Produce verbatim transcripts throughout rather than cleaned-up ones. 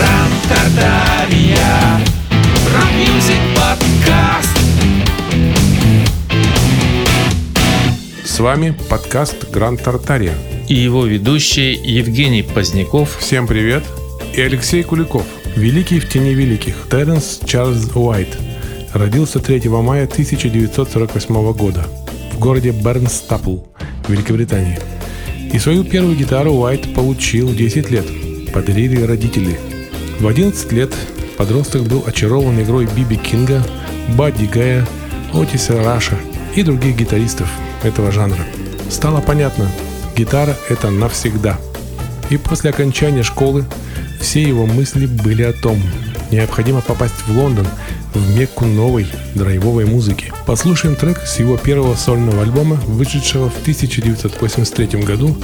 Гранд Тартария, рок-мьюзик подкаст. С вами подкаст Гранд Тартария и его ведущие Евгений Поздняков. Всем привет. И Алексей Куликов. Великий в тени великих Теренс Чарльз Уайт родился третьего мая тысяча девятьсот сорок восьмого года в городе Бернстапл, Великобритании. И свою первую гитару Уайт получил в десять лет. Подарили родители. В одиннадцать лет подросток был очарован игрой Биби Кинга, Бадди Гая, Отиса Раша и других гитаристов этого жанра. Стало понятно, гитара – это навсегда. И после окончания школы все его мысли были о том, необходимо попасть в Лондон, в мекку новой драйвовой музыки. Послушаем трек с его первого сольного альбома, вышедшего в тысяча девятьсот восемьдесят третьем году.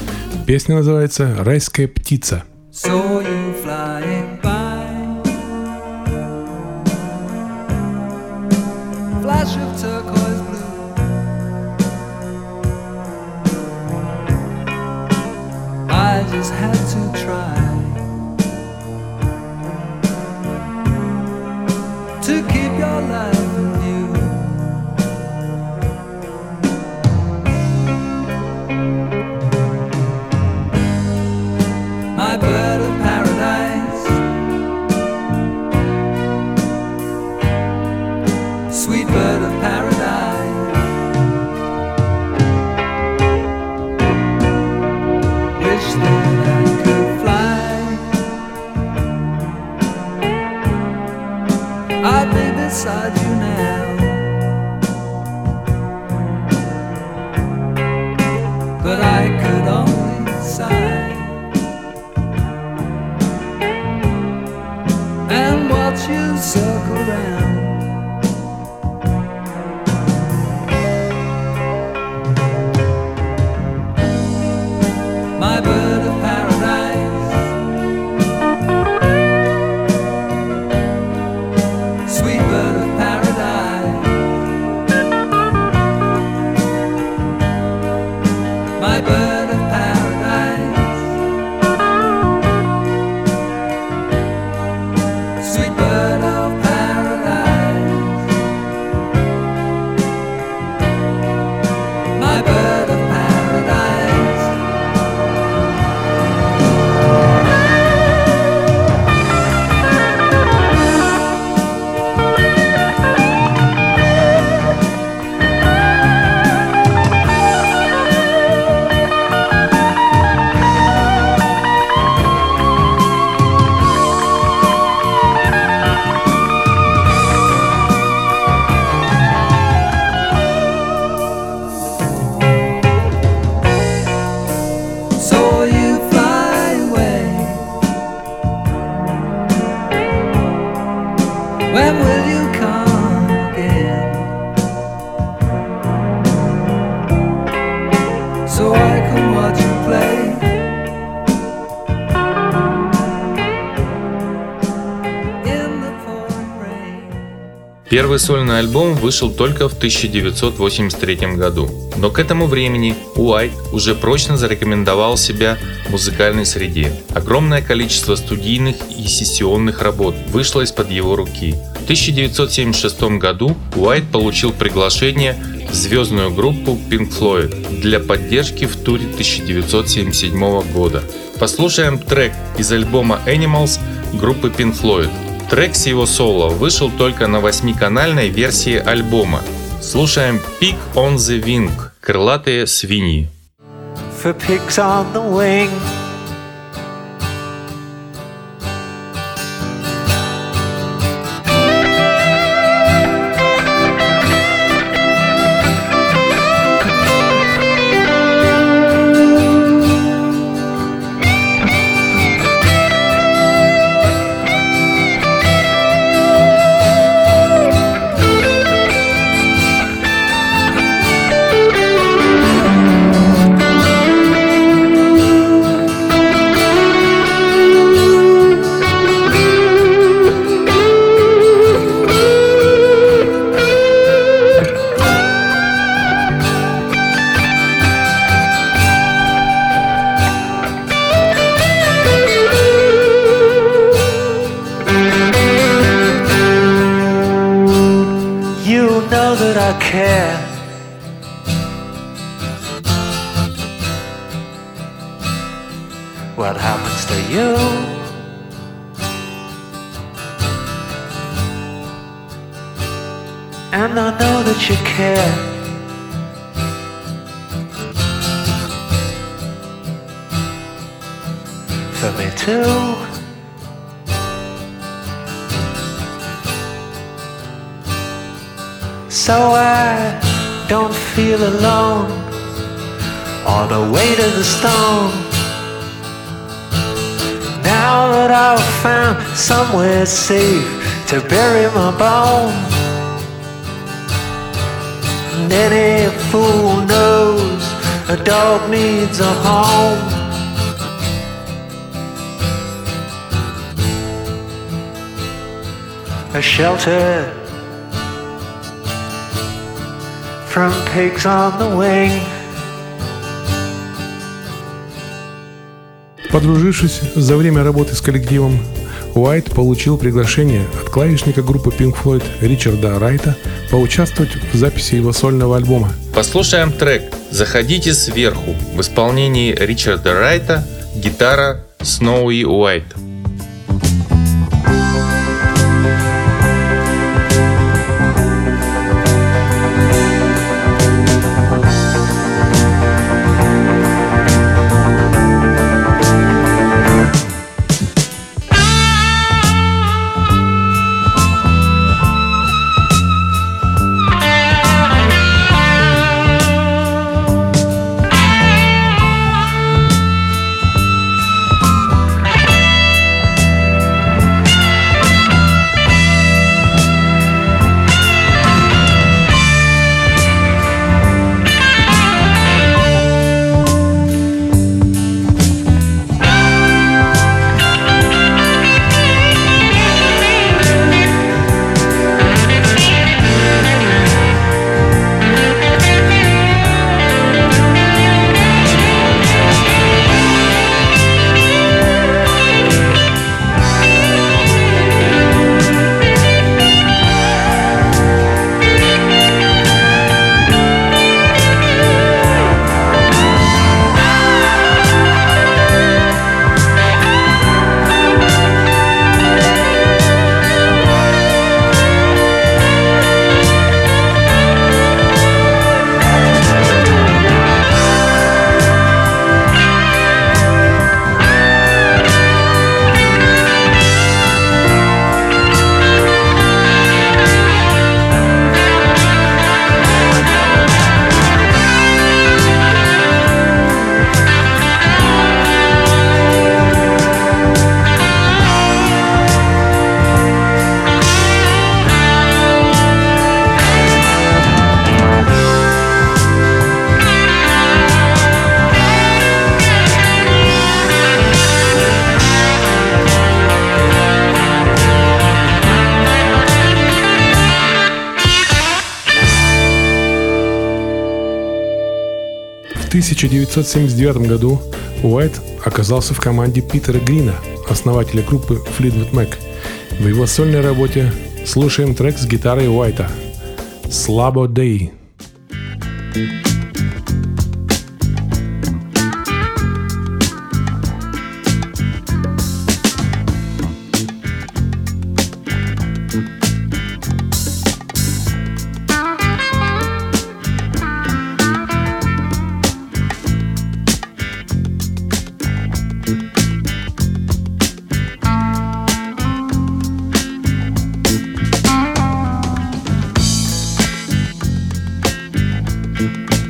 Песня называется «Райская птица». Saw you flying by, flash of turquoise blue. I just had to try to keep your life in view. My bird. Beside you now, but I could only sigh and watch you circle round. Первый сольный альбом вышел только в тысяча девятьсот восемьдесят третьем году, но к этому времени Уайт уже прочно зарекомендовал себя в музыкальной среде. Огромное количество студийных и сессионных работ вышло из-под его руки. В тысяча девятьсот семьдесят шестом году Уайт получил приглашение в звездную группу Pink Floyd для поддержки в туре тысяча девятьсот семьдесят седьмого года. Послушаем трек из альбома Animals группы Pink Floyd. Трек с его соло вышел только на восьмиканальной версии альбома. Слушаем «Pig on the Wing» — «Крылатые свиньи». For pigs on the wing, I care. What happens to you? And I know that you care. For me too. So I don't feel alone, or the weight of the stone. Now that I've found somewhere safe to bury my bone, and any fool knows a dog needs a home. A shelter from pigs on the wing. Подружившись за время работы с коллективом, Уайт получил приглашение от клавишника группы Pink Floyd Ричарда Райта поучаствовать в записи его сольного альбома. Послушаем трек «Заходите сверху» в исполнении Ричарда Райта, гитара Snowy White. В тысяча девятьсот семьдесят девятом году Уайт оказался в команде Питера Грина, основателя группы Fleetwood Mac. В его сольной работе слушаем трек с гитарой Уайта «Slabo Day». Thank you.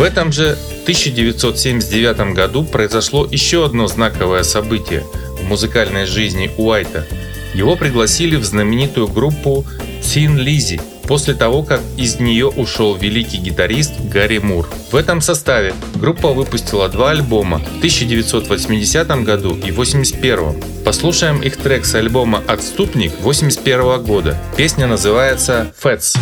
В этом же тысяча девятьсот семьдесят девятом году произошло еще одно знаковое событие в музыкальной жизни Уайта. Его пригласили в знаменитую группу Thin Lizzy после того, как из нее ушел великий гитарист Гарри Мур. В этом составе группа выпустила два альбома в тысяча девятьсот восьмидесятом году и восемьдесят первом. Послушаем их трек с альбома «Отступник» восемьдесят первого года. Песня называется «Fats».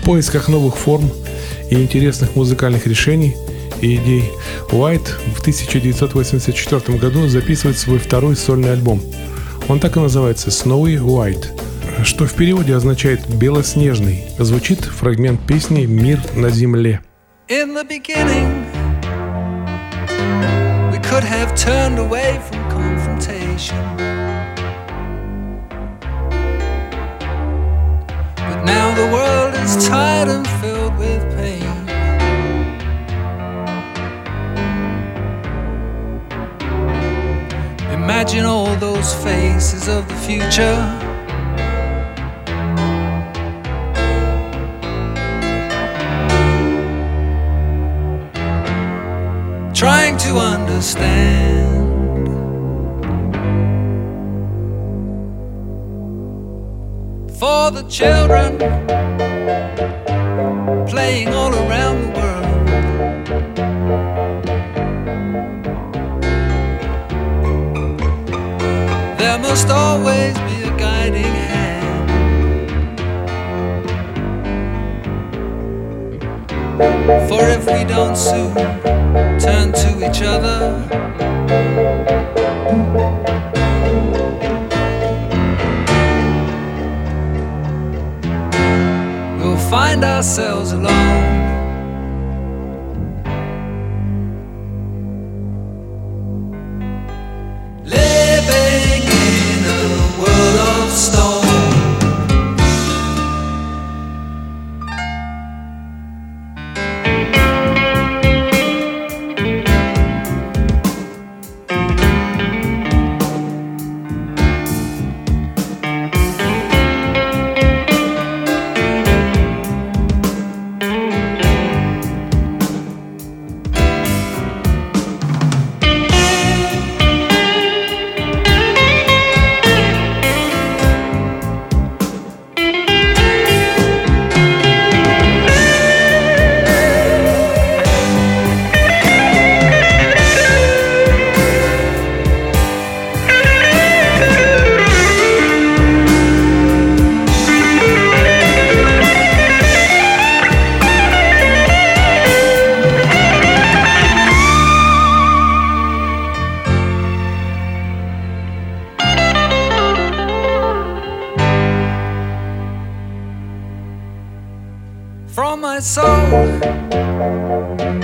В поисках новых форм и интересных музыкальных решений и идей Уайт в тысяча девятьсот восемьдесят четвертом году записывает свой второй сольный альбом. Он так и называется Snowy White, что в переводе означает «белоснежный». Звучит фрагмент песни «Мир на земле». Now the world is tired and filled with pain. Imagine all those faces of the future. Trying to understand. For the children playing all around the world, there must always be a guiding hand. For if we don't soon turn to each other, find ourselves alone, living in a world of stone.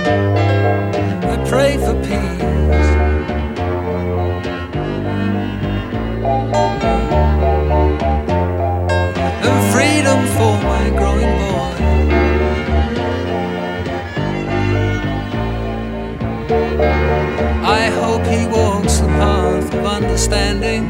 We pray for peace. And freedom for my growing boy. I hope he walks the path of understanding.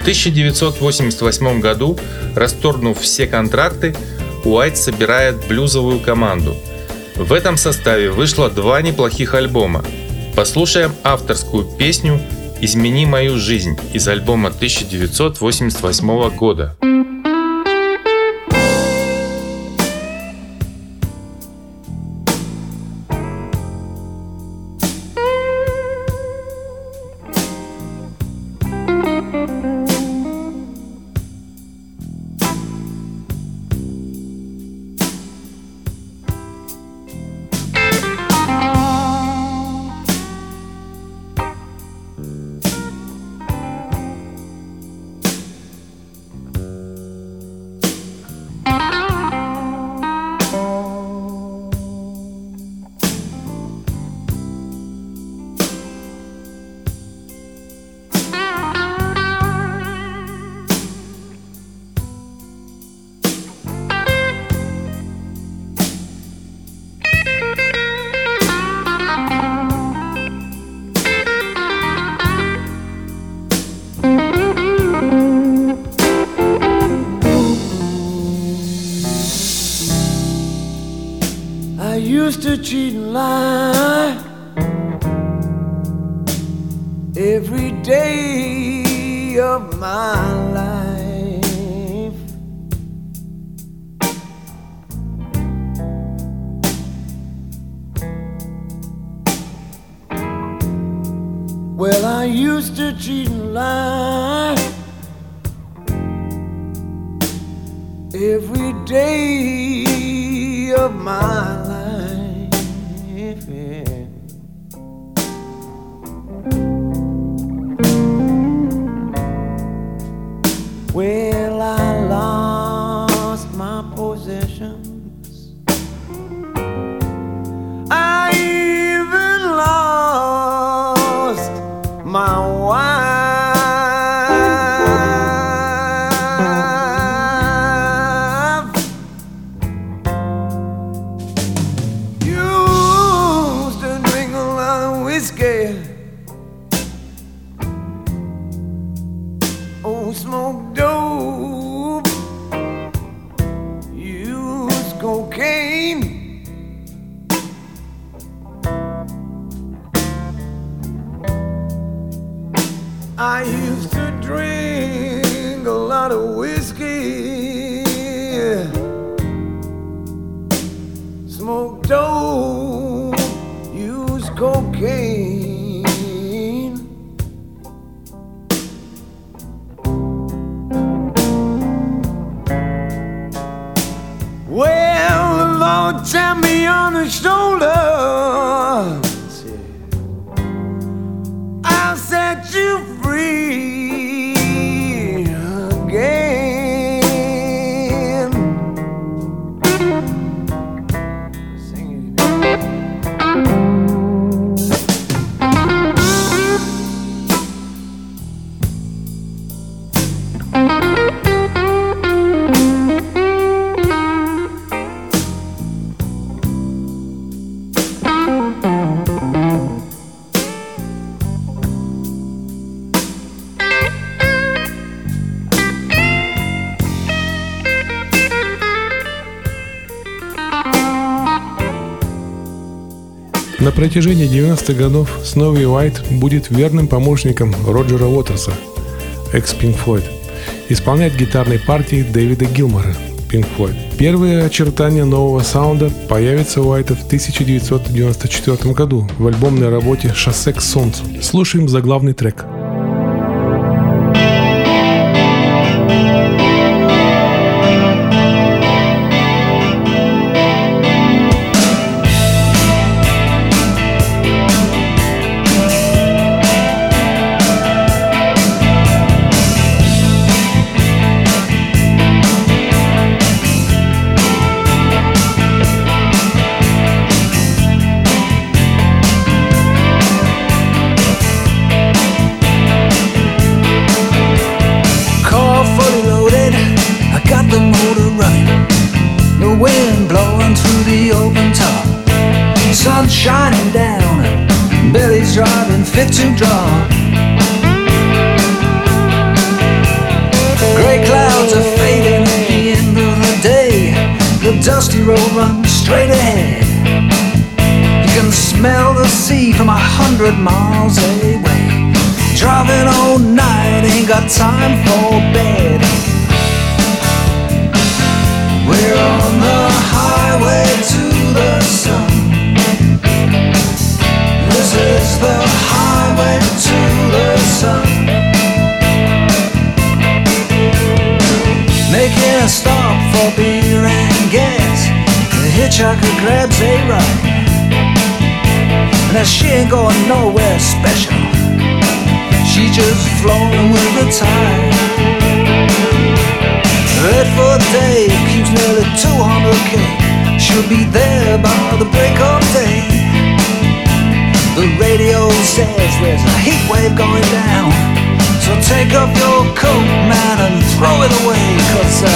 В тысяча девятьсот восемьдесят восьмом году, расторгнув все контракты, Уайт собирает блюзовую команду. В этом составе вышло два неплохих альбома. Послушаем авторскую песню «Измени мою жизнь» из альбома тысяча девятьсот восемьдесят восьмого года. Cheat and lie every day of my life. Well, I used to cheat and lie every day of my life. Well, I lost my possessions. I even lost my wife. Used to drink a lot of whiskey. Oh, smoke. I used to drink a lot of whiskey, smoke dope, use cocaine. Well, the Lord tapped me on the shoulder. Set you free again. Sing it again. На протяжении девяностых годов Snowy White будет верным помощником Роджера Уотерса, экс-Pink Floyd, исполняет гитарные партии Дэвида Гилмора, Pink Floyd. Первые очертания нового саунда появятся у Уайта в тысяча девятьсот девяносто четвёртом году в альбомной работе «Шоссе к солнцу». Слушаем заглавный трек. Miles away, driving all night, ain't got time for bed. We're on the highway to the sun. This is the highway to the sun. Making a stop for beer and gas, the hitchhiker grabs a ride. Now she ain't going nowhere special, she just flowing with the tide. Red for the day keeps nearly two hundred K. She'll be there by the break of day. The radio says there's a heat wave going down, so take up your coat, man, and throw it away. Cause uh,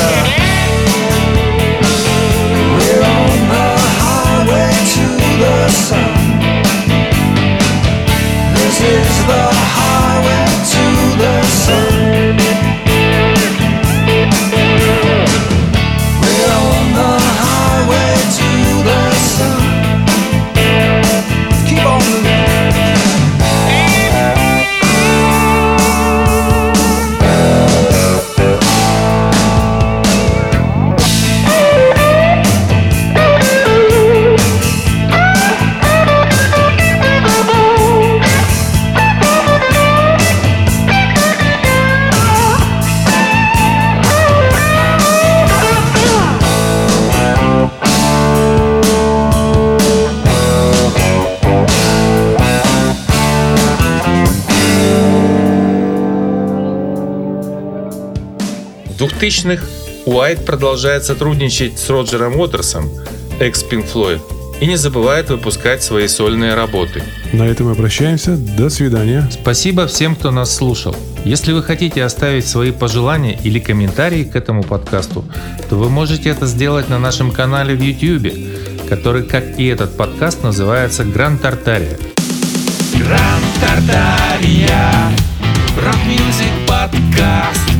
we're on the highway to the sun. This is the highway to the sun. We're on the highway to the sun. Keep on двухтысячных Уайт продолжает сотрудничать с Роджером Уотерсом, экс-Pink Floyd, и не забывает выпускать свои сольные работы. На этом мы прощаемся. До свидания. Спасибо всем, кто нас слушал. Если вы хотите оставить свои пожелания или комментарии к этому подкасту, то вы можете это сделать на нашем канале в YouTube, который, как и этот подкаст, называется «Гранд Тартария». Гранд Тартария. Рок-мьюзик подкаст.